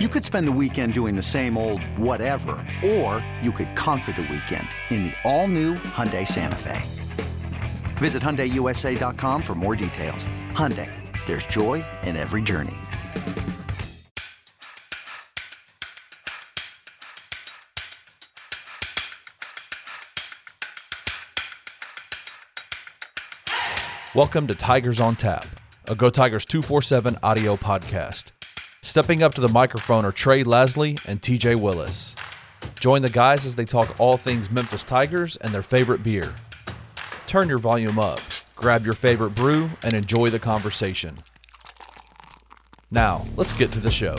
You could spend the weekend doing the same old whatever, or you could conquer the weekend in the all-new Hyundai Santa Fe. Visit HyundaiUSA.com for more details. Hyundai, there's joy in every journey. Welcome to Tigers on Tap, a Go Tigers 247 audio podcast. Stepping up to the microphone are Trey Leslie and TJ Willis. Join the guys as they talk all things Memphis Tigers and their favorite beer. Turn your volume up, grab your favorite brew, and enjoy the conversation. Now, let's get to the show.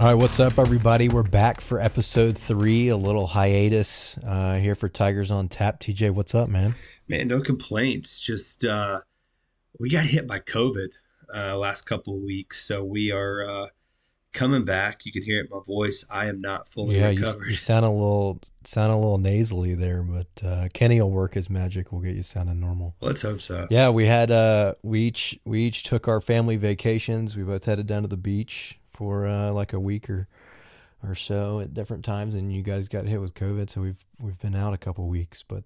All right, what's up, everybody? We're back for episode 3, a little hiatus here for Tigers on Tap. TJ, what's up, man? Man, no complaints. Just we got hit by COVID last couple of weeks, so we are coming back. You can hear it in my voice. I am not fully recovered. You sound a little nasally there, but Kenny will work his magic. We'll get you sounding normal. Let's hope so. Yeah, we had we each took our family vacations. We both headed down to the beach for like a week or so at different times, and you guys got hit with COVID, so we've been out a couple weeks, but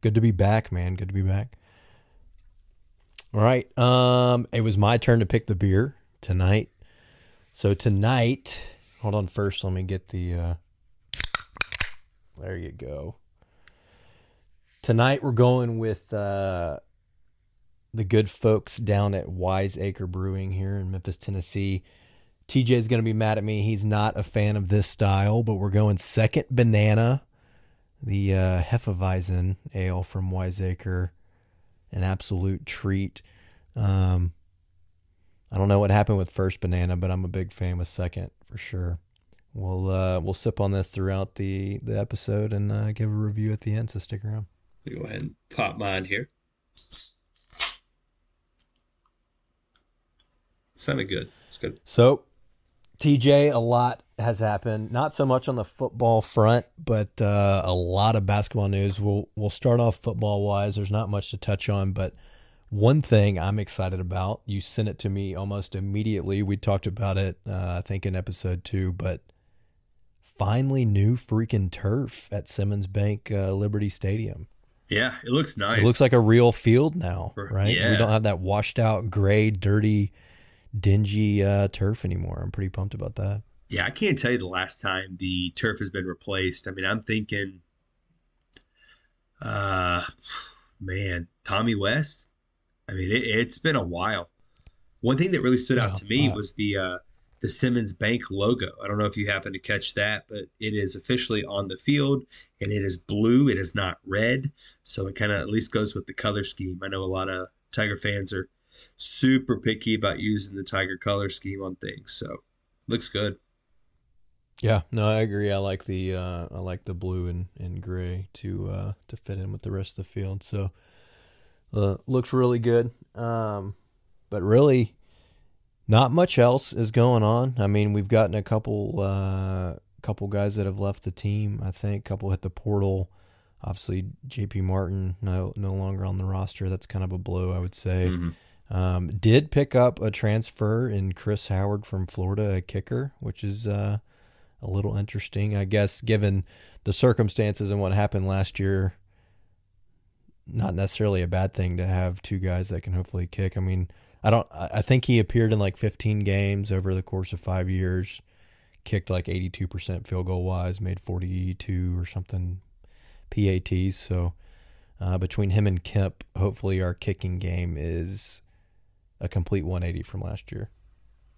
good to be back, man. Good to be back. All right, it was my turn to pick the beer tonight. So tonight, hold on, first let me get the there you go. Tonight we're going with the good folks down at Wiseacre Brewing here in Memphis, Tennessee. TJ's going to be mad at me. He's not a fan of this style, but we're going Second Banana, the Hefeweizen ale from Wiseacre. An absolute treat. I don't know what happened with First Banana, but I'm a big fan of Second for sure. We'll sip on this throughout the episode and give a review at the end, so stick around. Let me go ahead and pop mine here. Sounded good. It's good. So, TJ, a lot has happened. Not so much on the football front, but a lot of basketball news. We'll start off football-wise. There's not much to touch on, but one thing I'm excited about, you sent it to me almost immediately. We talked about it, I think, in episode 2, but finally new freaking turf at Simmons Bank Liberty Stadium. Yeah, it looks nice. It looks like a real field now, right? Yeah. We don't have that washed-out, gray, dirty, dingy turf anymore. I'm pretty pumped about that. Yeah, I can't tell you the last time the turf has been replaced. I mean, I'm thinking, man, Tommy West. I mean, it's been a while. One thing that really stood out to me was the Simmons Bank logo. I don't know if you happen to catch that, but it is officially on the field, and it is blue. It is not red, so it kind of at least goes with the color scheme. I know a lot of Tiger fans are super picky about using the Tiger color scheme on things, so looks good. Yeah, no, I agree. I like the blue and gray to fit in with the rest of the field. So looks really good. But really, not much else is going on. I mean, we've gotten a couple guys that have left the team. I think a couple hit the portal. Obviously, JP Martin no longer on the roster. That's kind of a blow, I would say. Mm-hmm. Did pick up a transfer in Chris Howard from Florida, a kicker, which is a little interesting, I guess, given the circumstances and what happened last year. Not necessarily a bad thing to have two guys that can hopefully kick. I mean, I think he appeared in like 15 games over the course of 5 years, kicked like 82% field goal wise, made 42 or something PATs. So between him and Kemp, hopefully our kicking game is a complete 180 from last year.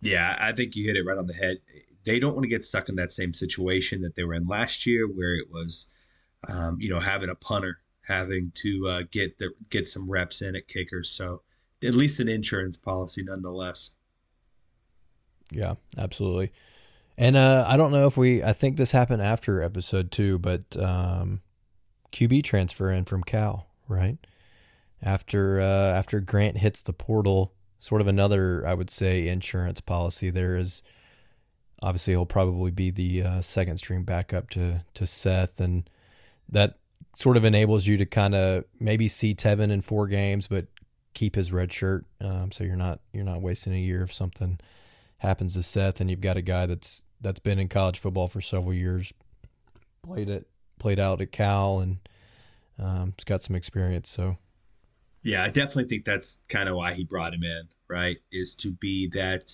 Yeah, I think you hit it right on the head. They don't want to get stuck in that same situation that they were in last year, where it was, having a punter, having to get some reps in at kickers. So at least an insurance policy nonetheless. Yeah, absolutely. And I don't know if I think this happened after episode 2, but QB transfer in from Cal, right? After Grant hits the portal, sort of another, I would say, insurance policy. There is obviously he'll probably be the second string backup to Seth, and that sort of enables you to kind of maybe see Tevin in 4 games, but keep his red shirt. So you're not wasting a year if something happens to Seth, and you've got a guy that's been in college football for several years, played out at Cal, and he's got some experience. So, yeah, I definitely think that's kind of why he brought him in, right? Is to be that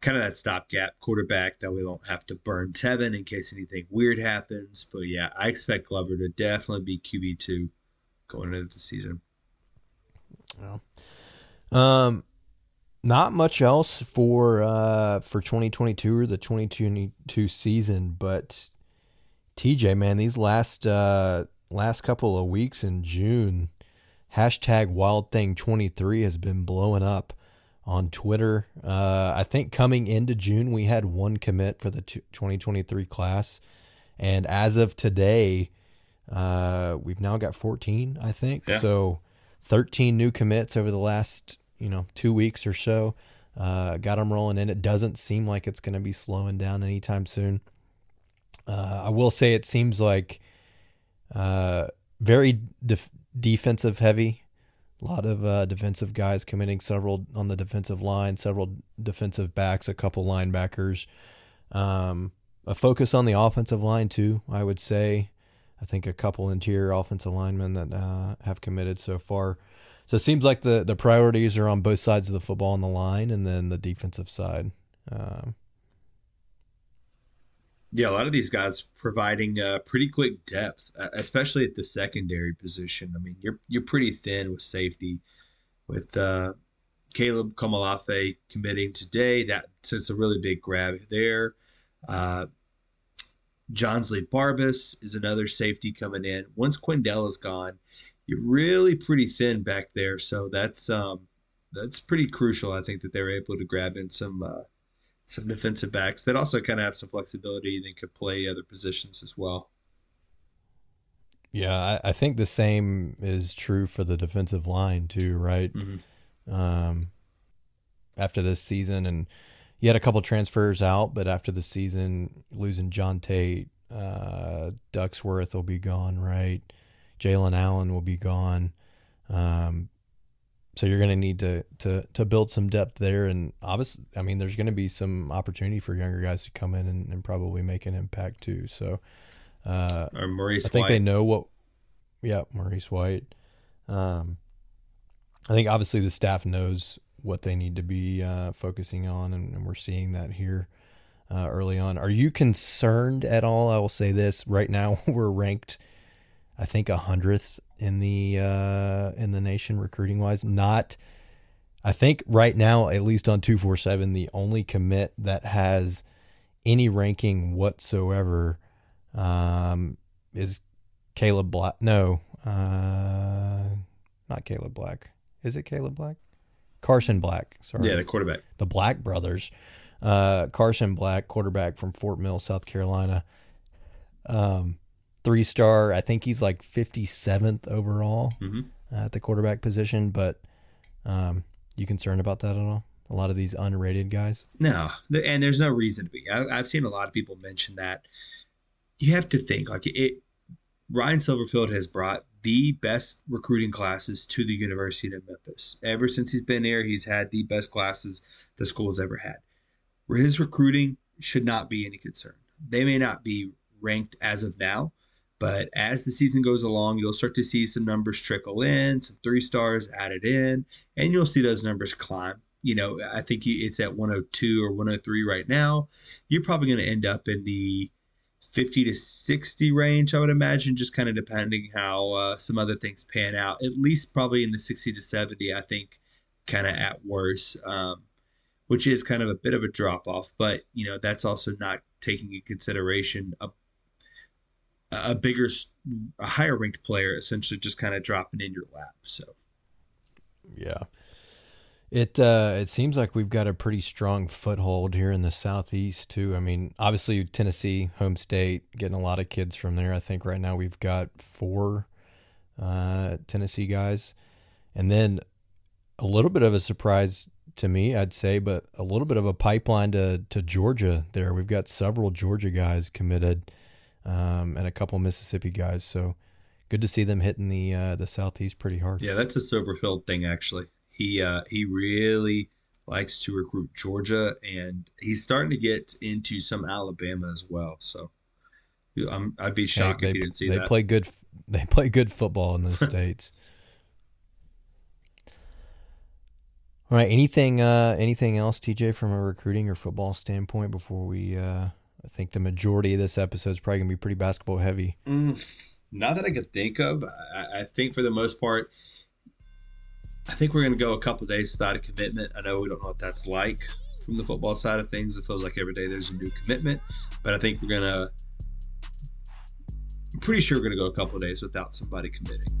kind of that stopgap quarterback that we don't have to burn Tevin in case anything weird happens. But yeah, I expect Glover to definitely be QB2 going into the season. Well, not much else for 2022 or the 2022 season, but TJ, man, these last couple of weeks in June, #WildThing23 has been blowing up on Twitter. I think coming into June, we had 1 commit for the 2023 class. And as of today, we've now got 14, I think. Yeah. So 13 new commits over the last, 2 weeks or so. Got them rolling in. It doesn't seem like it's going to be slowing down anytime soon. I will say it seems like very defensive heavy. A lot of defensive guys committing, several on the defensive line, several defensive backs, a couple linebackers. A focus on the offensive line too, I would say. I think a couple interior offensive linemen that have committed so far. So it seems like the priorities are on both sides of the football on the line and then the defensive side. Yeah, a lot of these guys providing pretty quick depth, especially at the secondary position. I mean, you're pretty thin with safety. With Caleb Komalafe committing today, that's a really big grab there. Jonsley Barbus is another safety coming in. Once Quindell is gone, you're really pretty thin back there. So that's pretty crucial, I think, that they're able to grab in some defensive backs that also kind of have some flexibility and could play other positions as well. Yeah, I think the same is true for the defensive line too, right? Mm-hmm. After this season, and you had a couple transfers out, but after the season, losing John Tate, Ducksworth will be gone, right? Jalen Allen will be gone. So you're going to need to build some depth there. And obviously, I mean, there's going to be some opportunity for younger guys to come in and probably make an impact too. So or Maurice I think White. They know what – yeah, Maurice White. I think obviously the staff knows what they need to be focusing on, and we're seeing that here early on. Are you concerned at all? I will say this. Right now we're ranked, I think, 100th. In the nation recruiting wise, not, I think right now, at least on 247, the only commit that has any ranking whatsoever, is Caleb Black. No, not Caleb Black. Is it Caleb Black? Carson Black. Sorry. Yeah. The quarterback, the Black brothers, Carson Black, quarterback from Fort Mill, South Carolina. 3-star, I think he's like 57th overall at the quarterback position. But you concerned about that at all? A lot of these unrated guys? No, and there's no reason to be. I've seen a lot of people mention that. You have to think like it. Ryan Silverfield has brought the best recruiting classes to the University of Memphis. Ever since he's been here, he's had the best classes the school's ever had. His recruiting should not be any concern. They may not be ranked as of now, but as the season goes along, you'll start to see some numbers trickle in, some 3-stars added in, and you'll see those numbers climb. I think it's at 102 or 103 right now. You're probably going to end up in the 50 to 60 range, I would imagine, just kind of depending how some other things pan out. At least probably in the 60 to 70, I think, kind of at worst, which is kind of a bit of a drop-off. But, that's also not taking into consideration a higher ranked player essentially just kind of dropping in your lap. So, yeah, it seems like we've got a pretty strong foothold here in the Southeast too. I mean, obviously Tennessee, home state, getting a lot of kids from there. I think right now we've got 4 Tennessee guys, and then a little bit of a surprise to me, I'd say, but a little bit of a pipeline to Georgia there. We've got several Georgia guys committed, and a couple Mississippi guys. So good to see them hitting the Southeast pretty hard. Yeah, that's a Silverfield thing, actually. He really likes to recruit Georgia, and he's starting to get into some Alabama as well. So I'd be shocked if you didn't see that. They play good football in those states. All right, anything else, TJ, from a recruiting or football standpoint before we I think the majority of this episode is probably going to be pretty basketball heavy. Not that I could think of. I think for the most part, I think we're going to go a couple of days without a commitment. I know we don't know what that's like from the football side of things. It feels like every day there's a new commitment, but I think I'm pretty sure we're going to go a couple of days without somebody committing.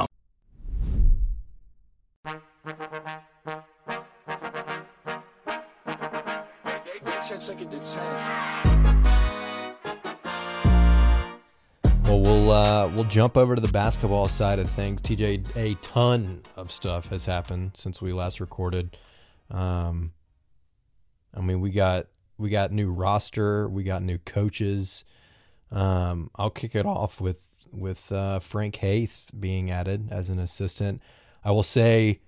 Well, we'll jump over to the basketball side of things. TJ, a ton of stuff has happened since we last recorded. I mean, we got new roster, we got new coaches. I'll kick it off with Frank Haith being added as an assistant. I will say,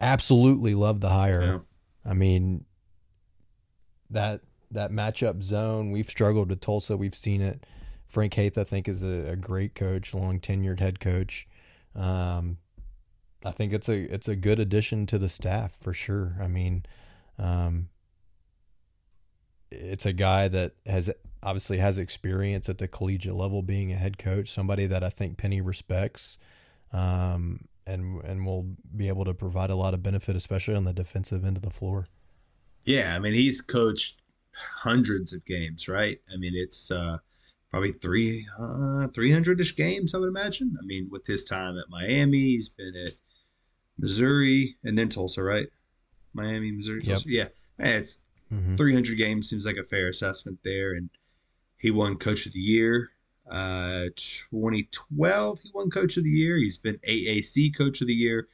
absolutely love the hire. Yeah. I mean, that matchup zone, we've struggled with Tulsa. We've seen it. Frank Haith, I think, is a great coach, long-tenured head coach. I think it's a good addition to the staff for sure. I mean, it's a guy that obviously has experience at the collegiate level being a head coach, somebody that I think Penny respects, and will be able to provide a lot of benefit, especially on the defensive end of the floor. Yeah, I mean, he's coached hundreds of games, right? I mean, it's probably 300-ish games, I would imagine. I mean, with his time at Miami, he's been at Missouri and then Tulsa, right? Miami, Missouri, Tulsa. Yep. Yeah, man, it's 300 games seems like a fair assessment there. And he won Coach of the Year. 2012, he won Coach of the Year. He's been AAC Coach of the Year.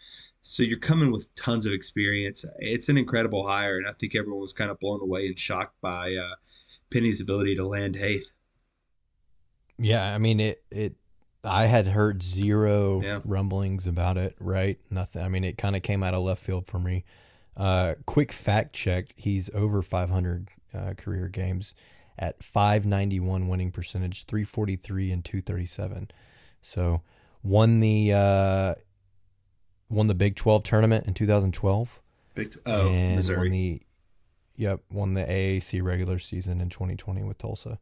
So you're coming with tons of experience. It's an incredible hire, and I think everyone was kind of blown away and shocked by Penny's ability to land Haith. Yeah, I mean, I had heard zero rumblings about it, right? Nothing. I mean, it kind of came out of left field for me. Quick fact check, he's over 500 career games at 591 winning percentage, 343 and 237. So won the Big 12 tournament in 2012. Missouri. Won the AAC regular season in 2020 with Tulsa.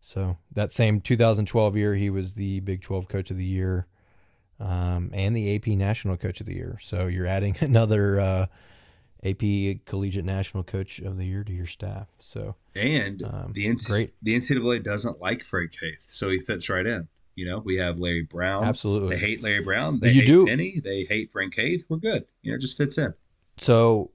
So that same 2012 year, he was the Big 12 Coach of the Year and the AP National Coach of the Year. So you're adding another AP Collegiate National Coach of the Year to your staff. So the NCAA doesn't like Frank Haith, so he fits right in. You know, we have Larry Brown. Absolutely. They hate Larry Brown. They hate Penny. They hate Frank Haith. We're good. You know, it just fits in. So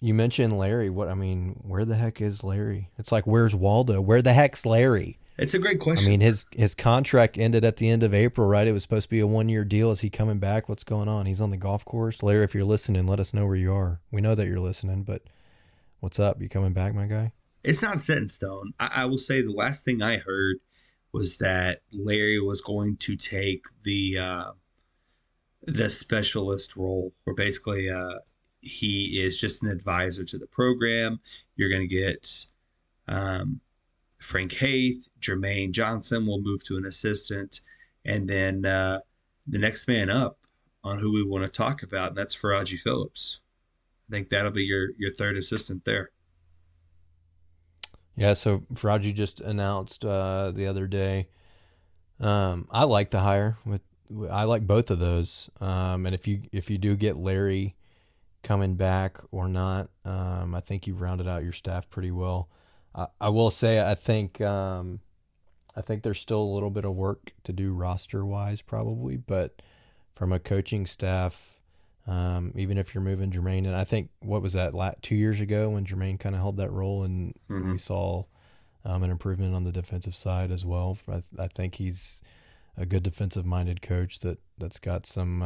you mentioned Larry. Where the heck is Larry? It's like, where's Waldo? Where the heck's Larry? It's a great question. I mean, his contract ended at the end of April, right? It was supposed to be a 1-year deal. Is he coming back? What's going on? He's on the golf course. Larry, if you're listening, let us know where you are. We know that you're listening, but what's up? You coming back, my guy? It's not set in stone. I will say the last thing I heard was that Larry was going to take the the specialist role, where basically he is just an advisor to the program. You're going to get Frank Haith, Jermaine Johnson will move to an assistant, and then the next man up on who we want to talk about, and that's Faraji Phillips. I think that'll be your third assistant there. Yeah, so Faraji just announced the other day. I like the hire. I like both of those. And if you do get Larry coming back or not, I think you rounded out your staff pretty well. I will say I think there's still a little bit of work to do roster-wise probably, but from a coaching staff, even if you're moving Jermaine, and I think, what was that, 2 years ago when Jermaine kind of held that role, and we saw an improvement on the defensive side as well. I think he's a good defensive-minded coach that's got some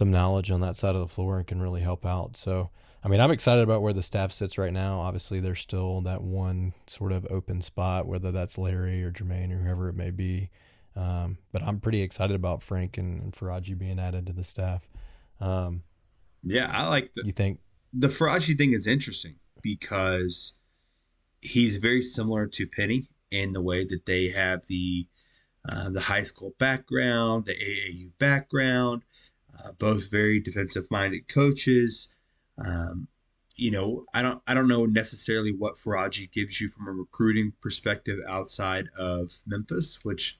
knowledge on that side of the floor and can really help out. So, I mean, I'm excited about where the staff sits right now. Obviously, there's still that one sort of open spot, whether that's Larry or Jermaine or whoever it may be. But I'm pretty excited about Frank and Faraji being added to the staff. Yeah, I like that. You think the Faraji thing is interesting because he's very similar to Penny in the way that they have the high school background, the AAU background, both very defensive-minded coaches. I don't know necessarily what Faraji gives you from a recruiting perspective outside of Memphis, which,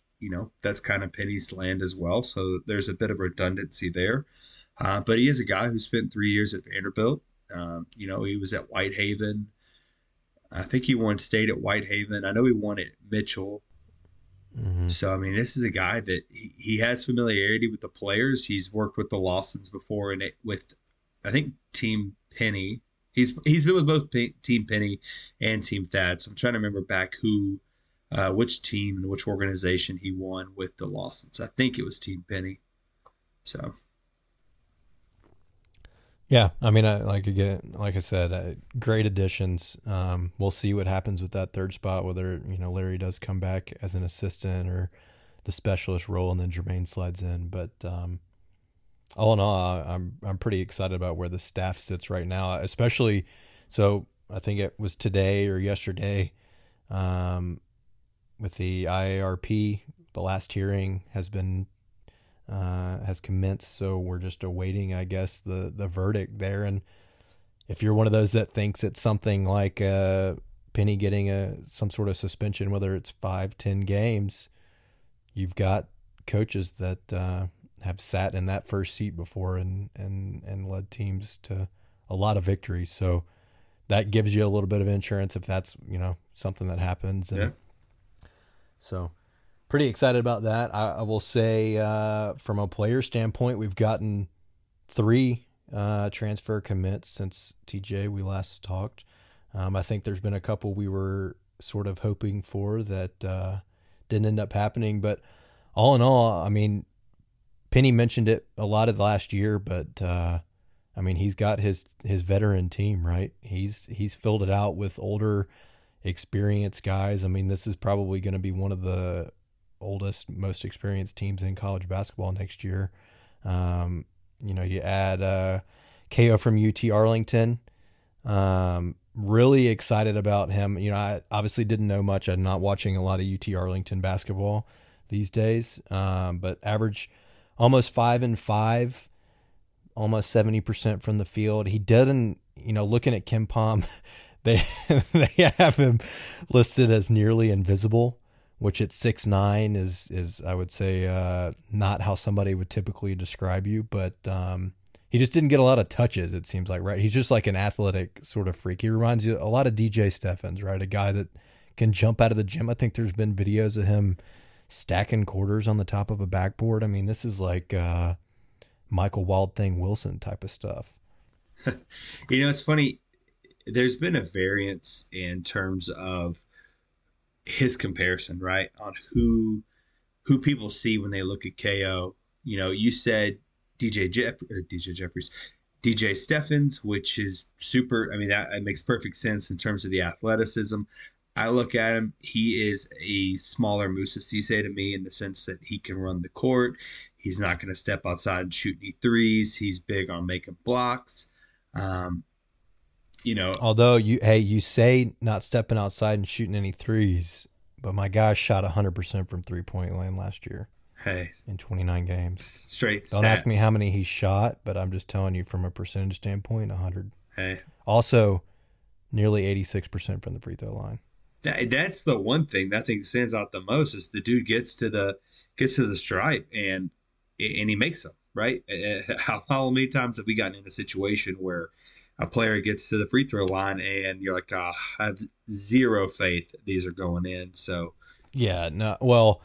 that's kind of Penny's land as well. So there's a bit of redundancy there. But he is a guy who spent 3 years at Vanderbilt. He was at Whitehaven. I think he won state at Whitehaven. I know he won at Mitchell. Mm-hmm. So, I mean, this is a guy that he has familiarity with the players. He's worked with the Lawsons before and with, I think, Team Penny. He's been with both Team Penny and Team Thad. So I'm trying to remember back which team and which organization he won with the Lawsons. I think it was Team Penny. So, yeah, I mean, like I said, great additions. We'll see what happens with that third spot, whether Larry does come back as an assistant or the specialist role, and then Jermaine slides in. But all in all, I'm pretty excited about where the staff sits right now, especially. So I think it was today or yesterday, with the IARP, the last hearing has commenced. So we're just awaiting, I guess, the verdict there. And if you're one of those that thinks it's something like Penny getting some sort of suspension, whether it's 5-10 games, you've got coaches that have sat in that first seat before and led teams to a lot of victories. So that gives you a little bit of insurance if that's, something that happens. And yeah. So pretty excited about that. I will say from a player standpoint, we've gotten 3 transfer commits since TJ we last talked. I think there's been a couple we were sort of hoping for that didn't end up happening. But all in all, I mean, Penny mentioned it a lot of last year, but I mean, he's got his veteran team, right? He's filled it out with older, experienced guys. I mean, this is probably going to be one of the oldest, most experienced teams in college basketball next year. You add KO from UT Arlington. Really excited about him. I obviously didn't know much. I'm not watching a lot of UT Arlington basketball these days, but average almost 5 and 5, almost 70% from the field. He doesn't, looking at Kim Palm, they have him listed as nearly invisible, which at 6'9" is I would say not how somebody would typically describe you, but he just didn't get a lot of touches, it seems like, right? He's just like an athletic sort of freak. He reminds you a lot of DJ Stephens, right? A guy that can jump out of the gym. I think there's been videos of him stacking quarters on the top of a backboard. I mean, this is like Michael Wild Thing Wilson type of stuff. It's funny. There's been a variance in terms of his comparison, right, on who people see when they look at KO. You said DJ Stephens, which is super. I mean, that makes perfect sense in terms of the athleticism. I look at him. He is a smaller Musa Cisse to me in the sense that he can run the court. He's not going to step outside and shoot any threes. He's big on making blocks. You know, although you say not stepping outside and shooting any threes, but my guy shot 100% from 3-point land last year. Hey, in 29 games, straight stats. Don't ask me how many he shot, but I'm just telling you from a percentage standpoint, 100. Hey, also nearly 86% from the free throw line. That's the one thing that thing stands out the most is the dude gets to the stripe and he makes them, right? How many times have we gotten in a situation where a player gets to the free throw line and you're like, I have zero faith these are going in. So yeah, no, well,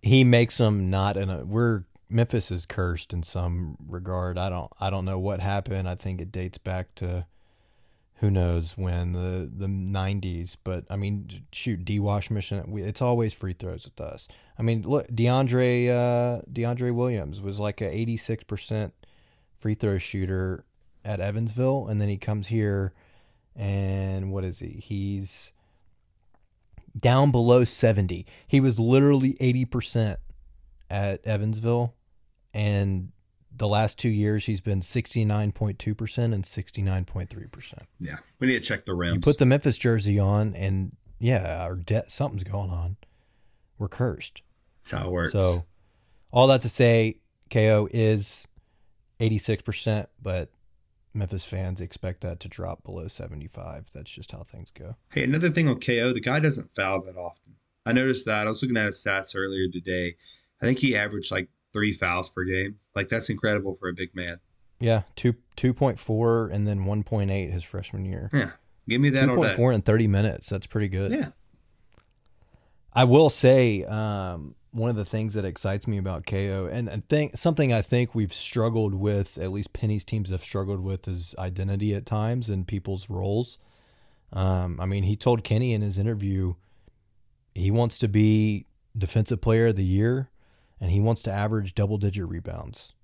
he makes them not in a. Memphis is cursed in some regard. I don't know what happened. I think it dates back to who knows when, the 90s. But, I mean, shoot, D-Wash mission, it's always free throws with us. I mean, look, DeAndre Williams was like an 86% free throw shooter at Evansville, and then he comes here, and what is he? He's down below 70. He was literally 80% at Evansville, and the last 2 years, he's been 69.2% and 69.3%. Yeah, we need to check the rims. You put the Memphis jersey on, and yeah, something's going on. We're cursed. That's how it works. So, all that to say, KO is 86%, but Memphis fans expect that to drop below 75. That's just how things go. Hey, another thing on KO, the guy doesn't foul that often. I noticed that. I was looking at his stats earlier today. I think he averaged like 3 fouls per game. Like, that's incredible for a big man. Yeah, 2.4 and then 1.8 his freshman year. Yeah, give me that. 2.4 in 30 minutes. That's pretty good. Yeah. I will say one of the things that excites me about KO something I think we've struggled with, at least Penny's teams have struggled with, is identity at times and people's roles. I mean, he told Kenny in his interview he wants to be Defensive Player of the Year, and he wants to average double-digit rebounds.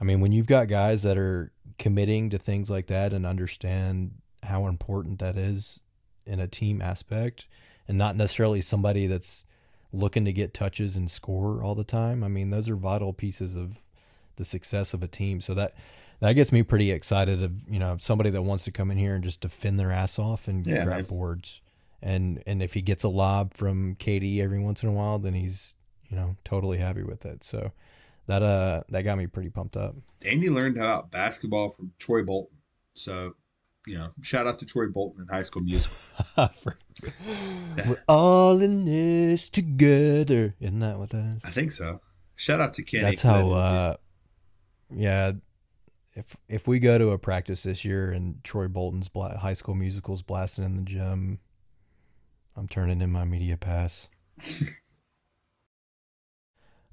I mean, when you've got guys that are committing to things like that and understand how important that is in a team aspect, and not necessarily somebody that's looking to get touches and score all the time, I mean, those are vital pieces of the success of a team. So that gets me pretty excited of, you know, somebody that wants to come in here and just defend their ass off and grab boards. And if he gets a lob from KD every once in a while, then he's, you know, totally happy with it. So that got me pretty pumped up. And he learned about basketball from Troy Bolton. So, you know, shout out to Troy Bolton in High School Musical. We're all in this together. Isn't that what that is? I think so. Shout out to Kenny. That's how, if we go to a practice this year and Troy Bolton's High School Musical's blasting in the gym, I'm turning in my media pass.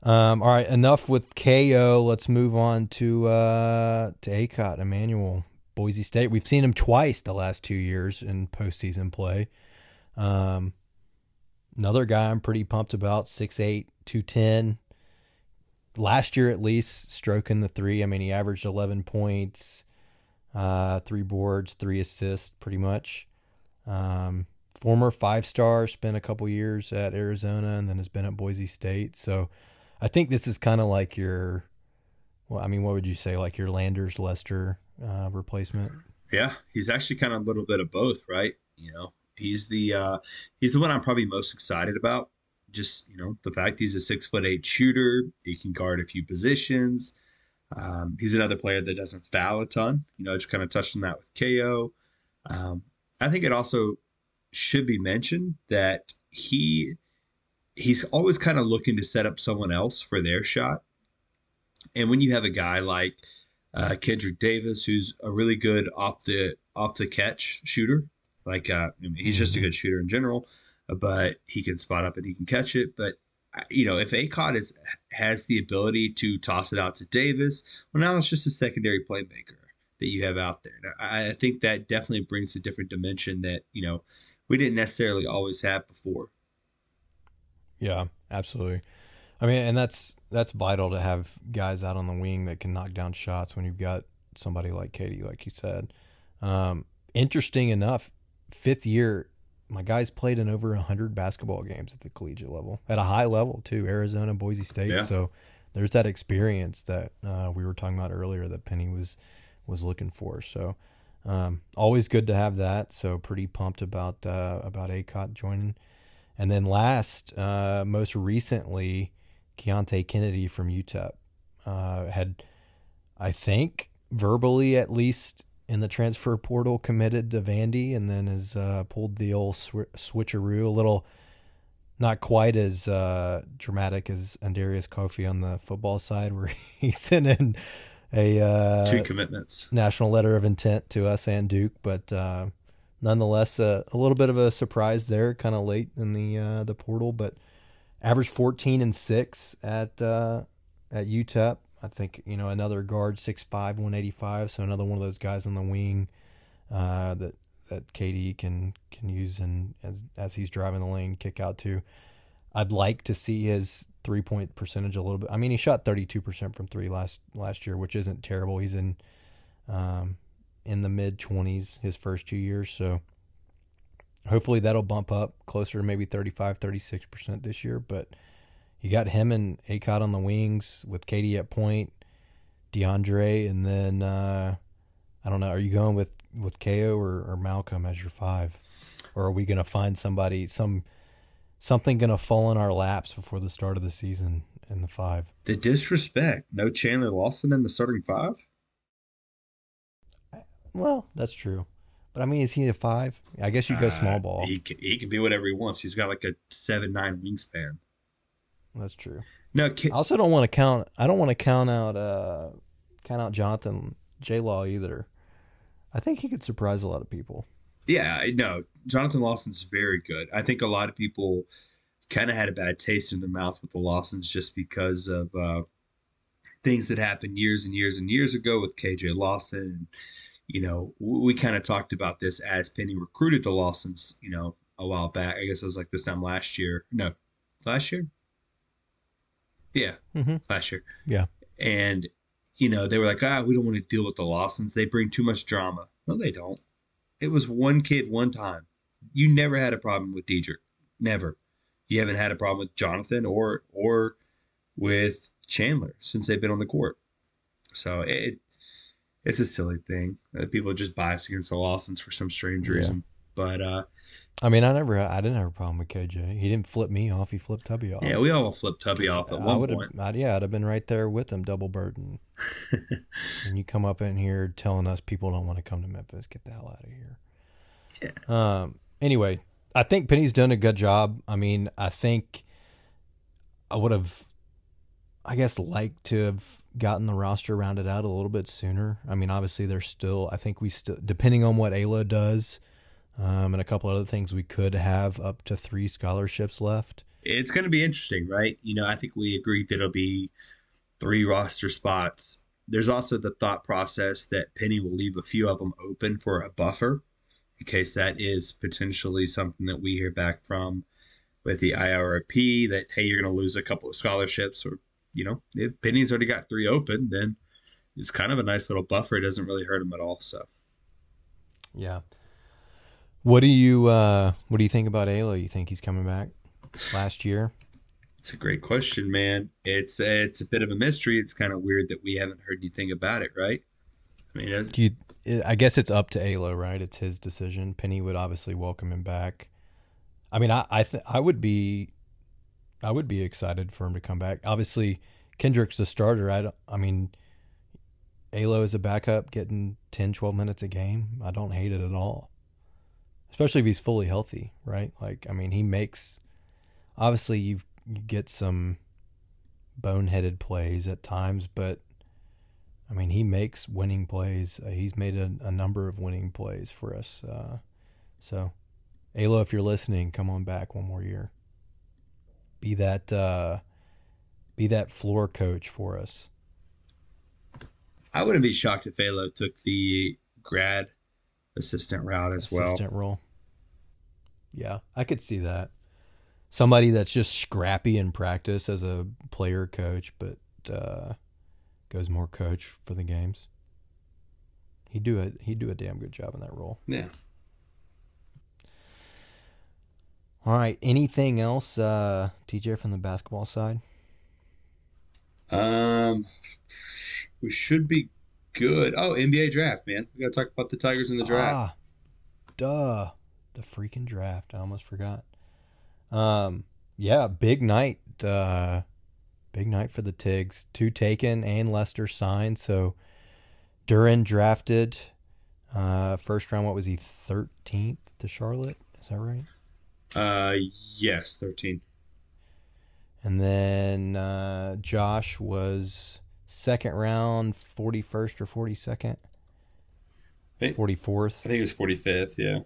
All right, enough with KO. Let's move on to ACOT, Emmanuel, Boise State. We've seen him twice the last 2 years in postseason play. Another guy I'm pretty pumped about, 6'8", 210. Last year, at least, stroking the three. I mean, he averaged 11 points, 3 boards, 3 assists, pretty much. Former 5-star, spent a couple years at Arizona and then has been at Boise State. So I think this is kind of like your, well, I mean, what would you say, like your Landers Lester replacement? Yeah, he's actually kind of a little bit of both, right? You know, he's the one I'm probably most excited about. Just, you know, the fact he's a 6'8" shooter. He can guard a few positions. He's another player that doesn't foul a ton. You know, I just kind of touched on that with KO. I think it also should be mentioned that he's always kind of looking to set up someone else for their shot. And when you have a guy like Kendrick Davis, who's a really good off the catch shooter, like he's just a good shooter in general, but he can spot up and he can catch it. But you know, if ACOT has the ability to toss it out to Davis, well, now that's just a secondary playmaker that you have out there. Now, I think that definitely brings a different dimension that, you know, we didn't necessarily always have before. Yeah, absolutely. I mean, and that's vital to have guys out on the wing that can knock down shots when you've got somebody like Katie, like you said. Interesting enough, 5th year, my guys played in over 100 basketball games at the collegiate level, at a high level too, Arizona, Boise State. Yeah. So there's that experience that we were talking about earlier that Penny was looking for. So always good to have that. So pretty pumped about ACOT joining. And then last, most recently, Keontae Kennedy from UTEP had, I think, verbally at least in the transfer portal committed to Vandy, and then has pulled the old switcheroo a little. Not quite as dramatic as Andarius Coffey on the football side, where he sent in a two commitments, national letter of intent to us and Duke, but nonetheless, a little bit of a surprise there, kind of late in the portal. But averaged 14 and 6 at UTEP. I think, you know, another guard, 6'5", 185, so another one of those guys on the wing that KD can use, and as he's driving the lane, kick out to. I'd like to see his 3-point percentage a little bit. I mean, he shot 32% from three last year, which isn't terrible. He's in the mid 20s his first 2 years, so hopefully that'll bump up closer to maybe 35, 36% this year. But you got him and ACOT on the wings with KD at point, DeAndre, and then I don't know. Are you going with KO or Malcolm as your five, or are we going to find somebody, something going to fall in our laps before the start of the season in the five? The disrespect. No Chandler Lawson in the starting five? Well, that's true. But I mean, is he a five? I guess you go small ball. He can be whatever he wants. He's got like a 7'9" wingspan. That's true. No, I also don't want to count. I don't want to count out Jonathan J-Law either. I think he could surprise a lot of people. Yeah, no, Jonathan Lawson's very good. I think a lot of people kind of had a bad taste in their mouth with the Lawsons just because of things that happened years and years and years ago with KJ Lawson. You know, we kind of talked about this as Penny recruited the Lawsons, you know, a while back. I guess it was like this time last year. No, last year? Yeah, last year. Yeah. And, you know, they were like, we don't want to deal with the Lawsons. They bring too much drama. No, they don't. It was one kid one time. You never had a problem with Dedrick. Never. You haven't had a problem with Jonathan or with Chandler since they've been on the court. So it's a silly thing. People are just biased against the Lawsons for some strange reason. But I mean, I didn't have a problem with KJ. He didn't flip me off. He flipped Tubby off. Yeah, we all flipped Tubby off at one point. I'd have been right there with him, double burden. And you come up in here telling us people don't want to come to Memphis. Get the hell out of here. Yeah. Anyway, I think Penny's done a good job. I mean, I think I would have, I guess, liked to have gotten the roster rounded out a little bit sooner. I mean, obviously, there's still, I think we still, depending on what Ayla does, and a couple other things, we could have up to 3 scholarships left. It's going to be interesting, right? You know, I think we agreed that it'll be 3 roster spots. There's also the thought process that Penny will leave a few of them open for a buffer in case that is potentially something that we hear back from with the IRP that, hey, you're going to lose a couple of scholarships, or, you know, if Penny's already got 3 open, then it's kind of a nice little buffer. It doesn't really hurt him at all. So, yeah. What do you think about Ayla? You think he's coming back last year? It's a great question, man. It's a bit of a mystery. It's kind of weird that we haven't heard anything about it, right? I mean, I guess it's up to Ayla, right? It's his decision. Penny would obviously welcome him back. I mean, I would be excited for him to come back. Obviously, Kendrick's the starter. I mean, Ayla is a backup getting 10, 12 minutes a game. I don't hate it at all. Especially if he's fully healthy, right? Like, I mean, he makes, obviously you get some boneheaded plays at times, but I mean, he makes winning plays. He's made a number of winning plays for us. So Ayla, if you're listening, come on back one more year. Be that floor coach for us. I wouldn't be shocked if Ayla took the grad assistant route as well. Assistant role. Yeah, I could see that. Somebody that's just scrappy in practice as a player coach, but goes more coach for the games. He'd do a damn good job in that role. Yeah. All right. Anything else, TJ, from the basketball side? We should be good. Oh, NBA draft, man. We got to talk about the Tigers in the draft. Duh. The freaking draft. I almost forgot. Yeah, big night. Big night for the Tigs. Two taken and Lester signed. So Duran drafted first round. What was he? 13th to Charlotte. Is that right? Yes, 13. And then Josh was second round, 41st or 42nd? 44th. I think it was 45th, yeah.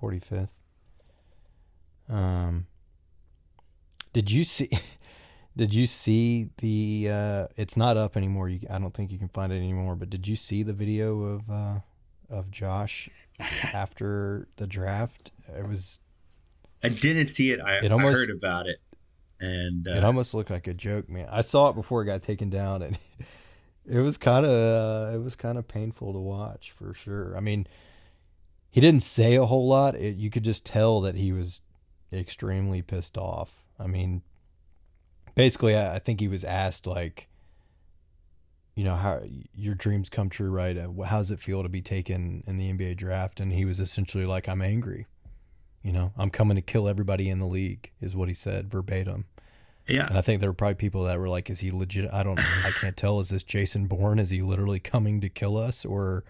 45th. Did you see the it's not up anymore. I don't think you can find it anymore, but did you see the video of Josh after the draft? I didn't see it. I heard about it. And it almost looked like a joke, man. I saw it before it got taken down, and it was kind of painful to watch for sure. I mean, he didn't say a whole lot. You could just tell that he was extremely pissed off. I mean, basically, I think he was asked, like, you know, how your dreams come true, right? How does it feel to be taken in the NBA draft? And he was essentially like, I'm angry. You know, I'm coming to kill everybody in the league, is what he said verbatim. Yeah. And I think there were probably people that were like, is he legit? I don't know. I can't tell. Is this Jason Bourne? Is he literally coming to kill us? Or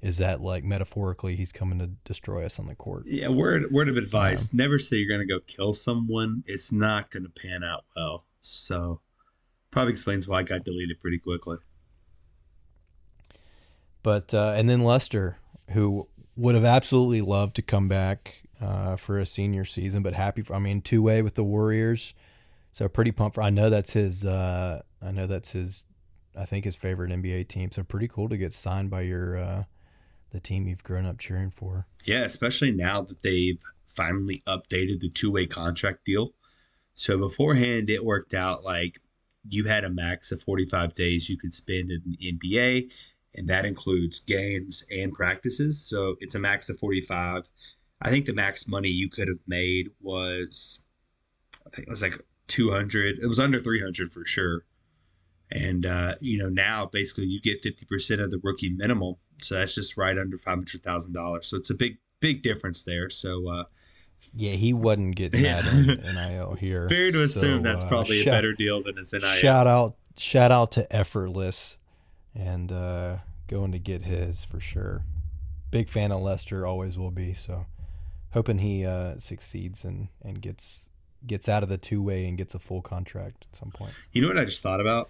is that like metaphorically he's coming to destroy us on the court? Yeah. Word of advice. Yeah. Never say you're going to go kill someone. It's not going to pan out well. So probably explains why I got deleted pretty quickly. But, and then Lester, who would have absolutely loved to come back for a senior season, but two-way with the Warriors, so pretty pumped for. I think his favorite NBA team. So pretty cool to get signed by the team you've grown up cheering for. Yeah, especially now that they've finally updated the two-way contract deal. So beforehand, it worked out like you had a max of 45 days you could spend in the NBA, and that includes games and practices. So it's a max of 45. I think the max money you could have made was, I think it was like 200. It was under 300 for sure. And, you know, now basically you get 50% of the rookie minimum. So that's just right under $500,000. So it's a big, big difference there. So, yeah, he wasn't getting that in NIL here. Fair to assume that's probably a better deal than his NIL. Shout out to Effortless and going to get his for sure. Big fan of Lester, always will be. So. Hoping he succeeds and gets out of the two-way and gets a full contract at some point. You know what I just thought about?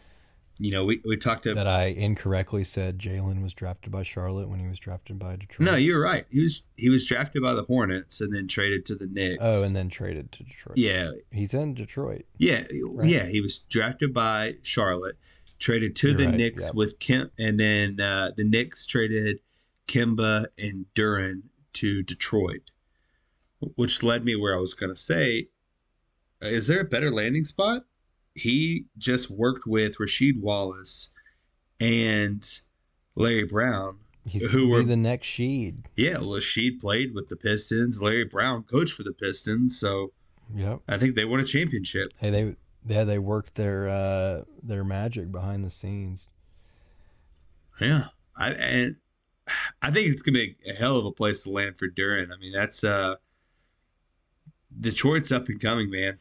You know, we talked about... That I incorrectly said Jalen was drafted by Charlotte when he was drafted by Detroit. No, you're right. He was drafted by the Hornets and then traded to the Knicks. Oh, and then traded to Detroit. Yeah. He's in Detroit. Yeah. Right? Yeah, he was drafted by Charlotte, traded to the Knicks with Kemp, and then the Knicks traded Kemba and Duran to Detroit. Which led me where I was going to say, is there a better landing spot? He just worked with Rasheed Wallace and Larry Brown. He's who were the next Sheed. Yeah, Rasheed played with the Pistons. Larry Brown coached for the Pistons. So yep. I think they won a championship. Hey, they worked their magic behind the scenes. Yeah. I think it's going to be a hell of a place to land for Duran. I mean, that's... Detroit's up and coming, man.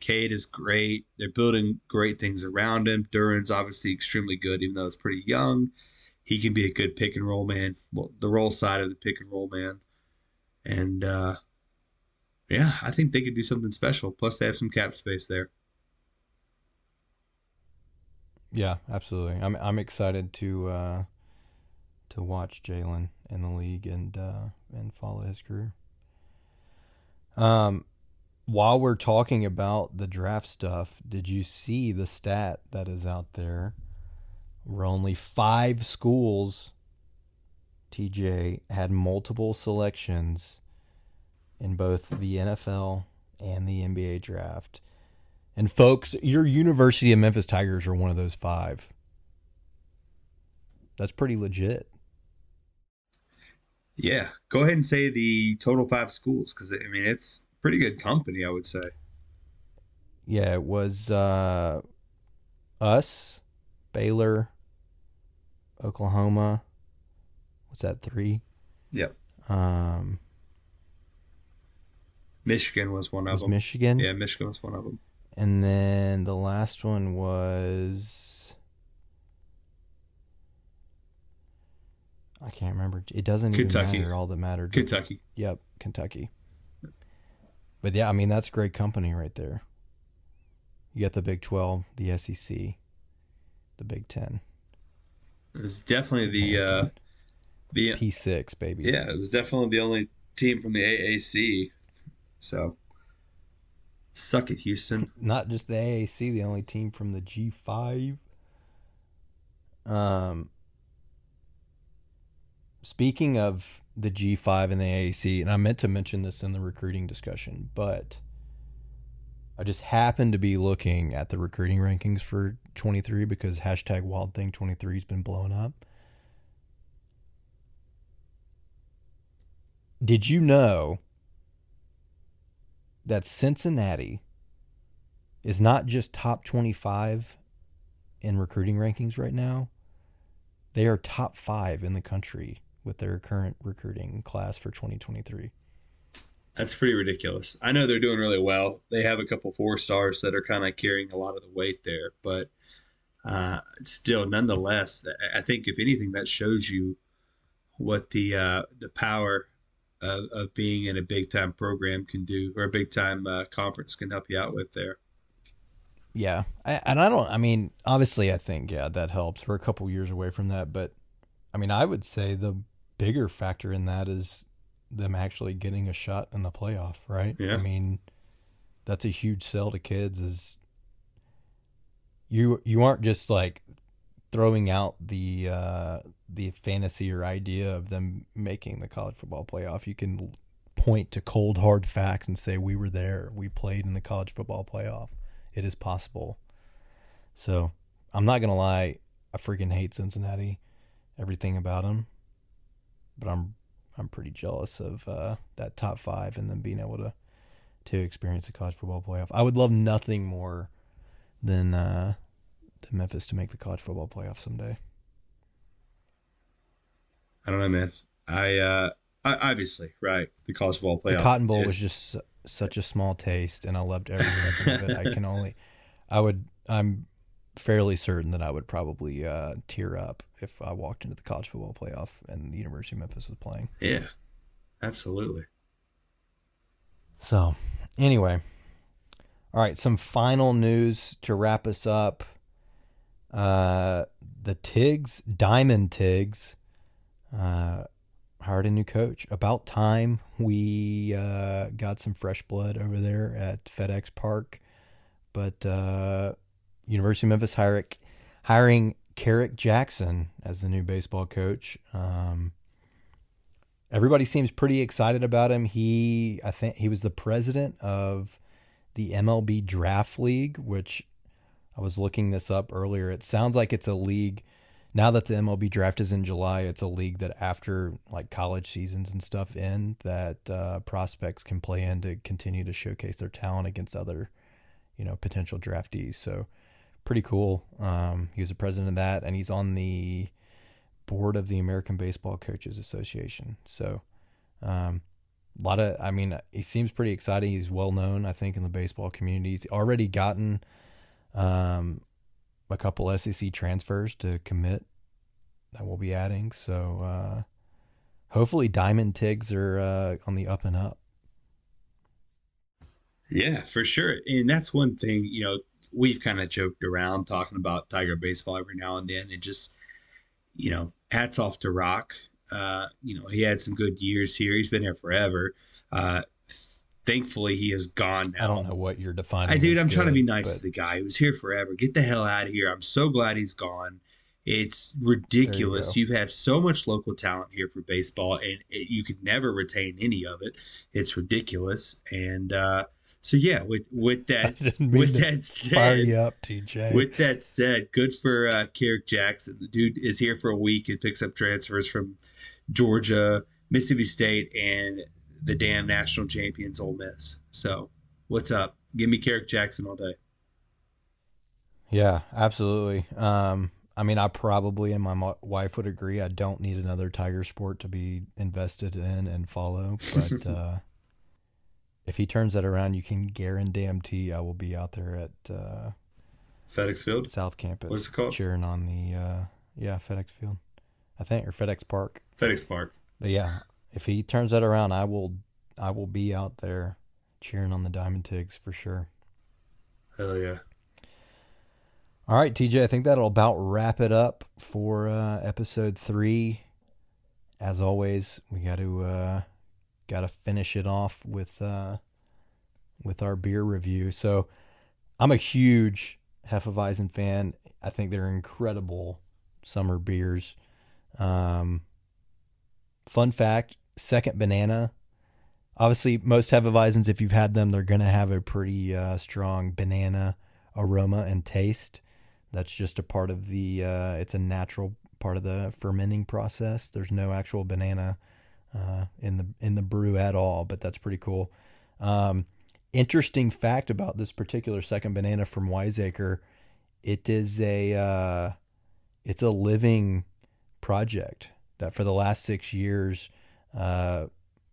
Cade is great. They're building great things around him. Duran's obviously extremely good, even though he's pretty young. He can be a good pick and roll man. Well, the roll side of the pick and roll man. And, yeah, I think they could do something special. Plus, they have some cap space there. Yeah, absolutely. I'm excited to watch Jalen in the league and follow his career. While we're talking about the draft stuff, did you see the stat that is out there? Where only 5 schools, TJ, had multiple selections in both the NFL and the NBA draft. And folks, your University of Memphis Tigers are one of those 5. That's pretty legit. Yeah, go ahead and say the total 5 schools because, I mean, it's pretty good company, I would say. Yeah, it was us, Baylor, Oklahoma. What's that, 3? Yep. Michigan was one of them. Michigan? Yeah, Michigan was one of them. And then the last one was... I can't remember. It doesn't even matter. All that mattered. Kentucky. Yep, Kentucky. But yeah, I mean, that's great company right there. You got the Big 12, the SEC, the Big 10. It was definitely the P6, baby. Yeah, it was definitely the only team from the AAC. So, suck it, Houston. Not just the AAC, the only team from the G5. Speaking of the G5 and the AAC, and I meant to mention this in the recruiting discussion, but I just happened to be looking at the recruiting rankings for 23 because #WildThing23 has been blowing up. Did you know that Cincinnati is not just top 25 in recruiting rankings right now? They are top 5 in the country with their current recruiting class for 2023. That's pretty ridiculous. I know they're doing really well. They have a couple 4-stars that are kind of carrying a lot of the weight there, but still, nonetheless, I think if anything, that shows you what the power of being in a big time program can do, or a big time conference can help you out with there. Yeah, I mean, obviously, I think that helps. We're a couple years away from that, but I mean, I would say the bigger factor in that is them actually getting a shot in the playoff, right? Yeah. I mean, that's a huge sell to kids, is you aren't just like throwing out the fantasy or idea of them making the college football playoff. You can point to cold hard facts and say, we were there, we played in the college football playoff. It is possible. So I'm not going to lie. I freaking hate Cincinnati, everything about them, but I'm pretty jealous of that top 5 and then being able to experience the college football playoff. I would love nothing more than Memphis to make the college football playoff someday. I don't know, man. I obviously, right, the college football playoff. The Cotton Bowl was just such a small taste, and I loved every second of it. I'm fairly certain that I would probably tear up if I walked into the college football playoff and the University of Memphis was playing. Yeah, absolutely. So, anyway. All right, some final news to wrap us up. The Tigers, Diamond Tigers, hired a new coach. About time we got some fresh blood over there at FedEx Park. But University of Memphis hiring Carrick Jackson as the new baseball coach. Everybody seems pretty excited about him. I think he was the president of the MLB Draft League, which I was looking this up earlier. It sounds like it's a league. Now that the MLB draft is in July, it's a league that after like college seasons and stuff end, that prospects can play in to continue to showcase their talent against other, potential draftees. So pretty cool. He was the president of that, and he's on the board of the American Baseball Coaches Association. So he seems pretty exciting. He's well known, I think, in the baseball community. He's already gotten a couple SEC transfers to commit that we'll be adding. So hopefully Diamond Tigers are on the up and up. Yeah, for sure. And that's one thing, we've kind of joked around talking about Tiger baseball every now and then, and just, hats off to Rock. He had some good years here. He's been here forever. Thankfully, he is gone now. I don't know what you're defining. I'm trying to be nice to the guy. He was here forever. Get the hell out of here. I'm so glad he's gone. It's ridiculous. You have so much local talent here for baseball, and you could never retain any of it. It's ridiculous. And so, yeah, with that said, good for Carrick Jackson. The dude is here for a week and picks up transfers from Georgia, Mississippi State, and the damn national champions Ole Miss. So what's up? Give me Carrick Jackson all day. Yeah, absolutely. I mean, I probably, and my wife would agree, I don't need another Tiger sport to be invested in and follow. But if he turns that around, you can guarantee I will be out there at FedEx Field, South Campus. What's it called? Cheering on the FedEx Field, I think, or FedEx Park. FedEx Park. But yeah, if he turns that around, I will be out there cheering on the Diamond Tigs for sure. Hell yeah. All right, TJ, I think that'll about wrap it up for episode 3. As always, we got to finish it off with our beer review. So I'm a huge Hefeweizen fan. I think they're incredible summer beers. Fun fact, Second Banana. Obviously, most Hefeweizens, if you've had them, they're going to have a pretty strong banana aroma and taste. That's just a part of the, it's a natural part of the fermenting process. There's no actual banana in the brew at all, but that's pretty cool. Interesting fact about this particular Second Banana from Wiseacre, it is a living project that for the last 6 years,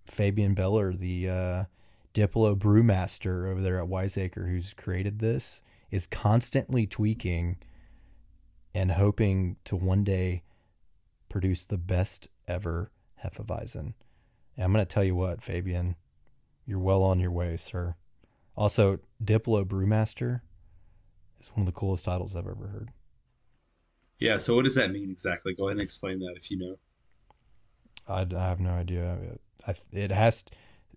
Fabian Beller, the Diplo brewmaster over there at Wiseacre, who's created this, is constantly tweaking and hoping to one day produce the best ever Hefeweizen. And I'm going to tell you what, Fabian, you're well on your way, sir. Also, Diplo Brewmaster is one of the coolest titles I've ever heard. Yeah, so what does that mean exactly? Go ahead and explain that if you know. I have no idea. It has...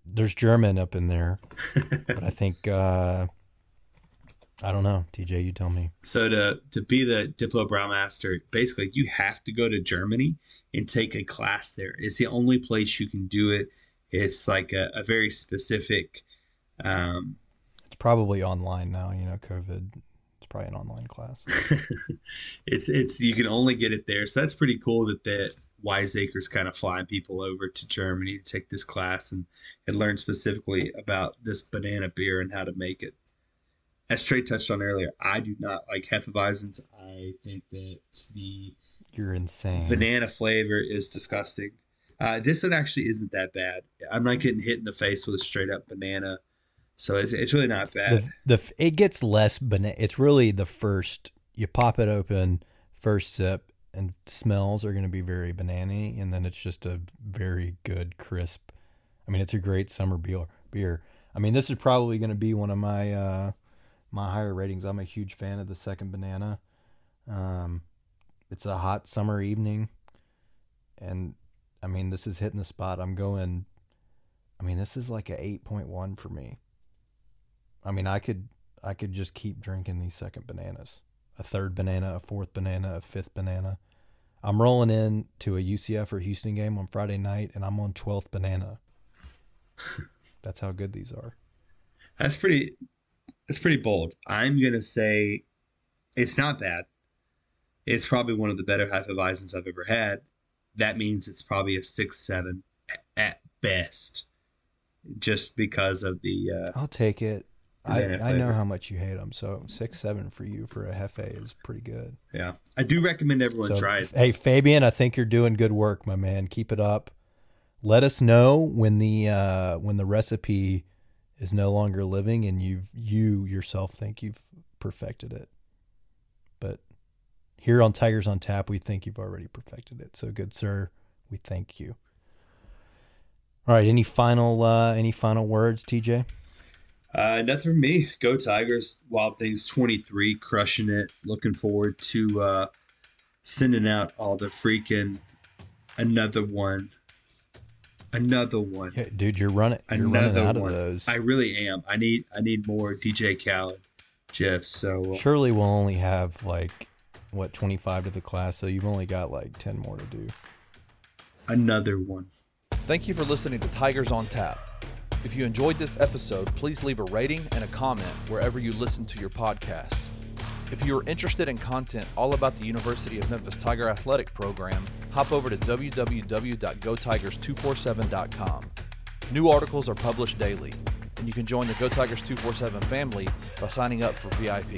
There's German up in there, but I think... I don't know. TJ, you tell me. So to be the Diplo Brewmaster, basically you have to go to Germany and take a class there. It's the only place you can do it. It's like a very specific... it's probably online now, COVID. It's probably an online class. it's you can only get it there. So that's pretty cool that Wiseacre's kind of flying people over to Germany to take this class and learn specifically about this banana beer and how to make it. As Trey touched on earlier, I do not like Hefeweizens. I think that you're insane. Banana flavor is disgusting. This one actually isn't that bad. I'm not getting hit in the face with a straight up banana, so it's really not bad. It gets less banana. It's really the first. You pop it open, first sip, and smells are going to be very banana-y, and then it's just a very good crisp. I mean, it's a great summer beer. I mean, this is probably going to be one of my. My higher ratings. I'm a huge fan of the Second Banana. It's a hot summer evening, and I mean, this is hitting the spot. This is like an 8.1 for me. I mean, I could just keep drinking these Second Bananas. A third banana, a fourth banana, a fifth banana. I'm rolling in to a UCF or Houston game on Friday night, and I'm on 12th banana. That's how good these are. That's pretty bold. I'm going to say it's not bad. It's probably one of the better Hefeweizens I've ever had. That means it's probably a 6-7 at best, just because of the... I'll take it. I know how much you hate them, so 6-7 for you for a Hefe is pretty good. Yeah. I do recommend everyone try it. Hey, Fabian, I think you're doing good work, my man. Keep it up. Let us know when the recipe... is no longer living and you yourself think you've perfected it. But here on Tigers on Tap, we think you've already perfected it. So good, sir. We thank you. All right. Any final words, TJ? Nothing from me. Go Tigers. Wild Things 23, crushing it. Looking forward to sending out all the freaking another one. Yeah, dude, you're running out of those. I really am. I need more DJ Khaled, Jeff. So surely we'll only have 25 to the class, so you've only got 10 more to do. Another one. Thank you for listening to Tigers on Tap. If you enjoyed this episode, please leave a rating and a comment wherever you listen to your podcast. If you are interested in content all about the University of Memphis Tiger Athletic Program, hop over to www.gotigers247.com. New articles are published daily, and you can join the Go Tigers 247 family by signing up for VIP.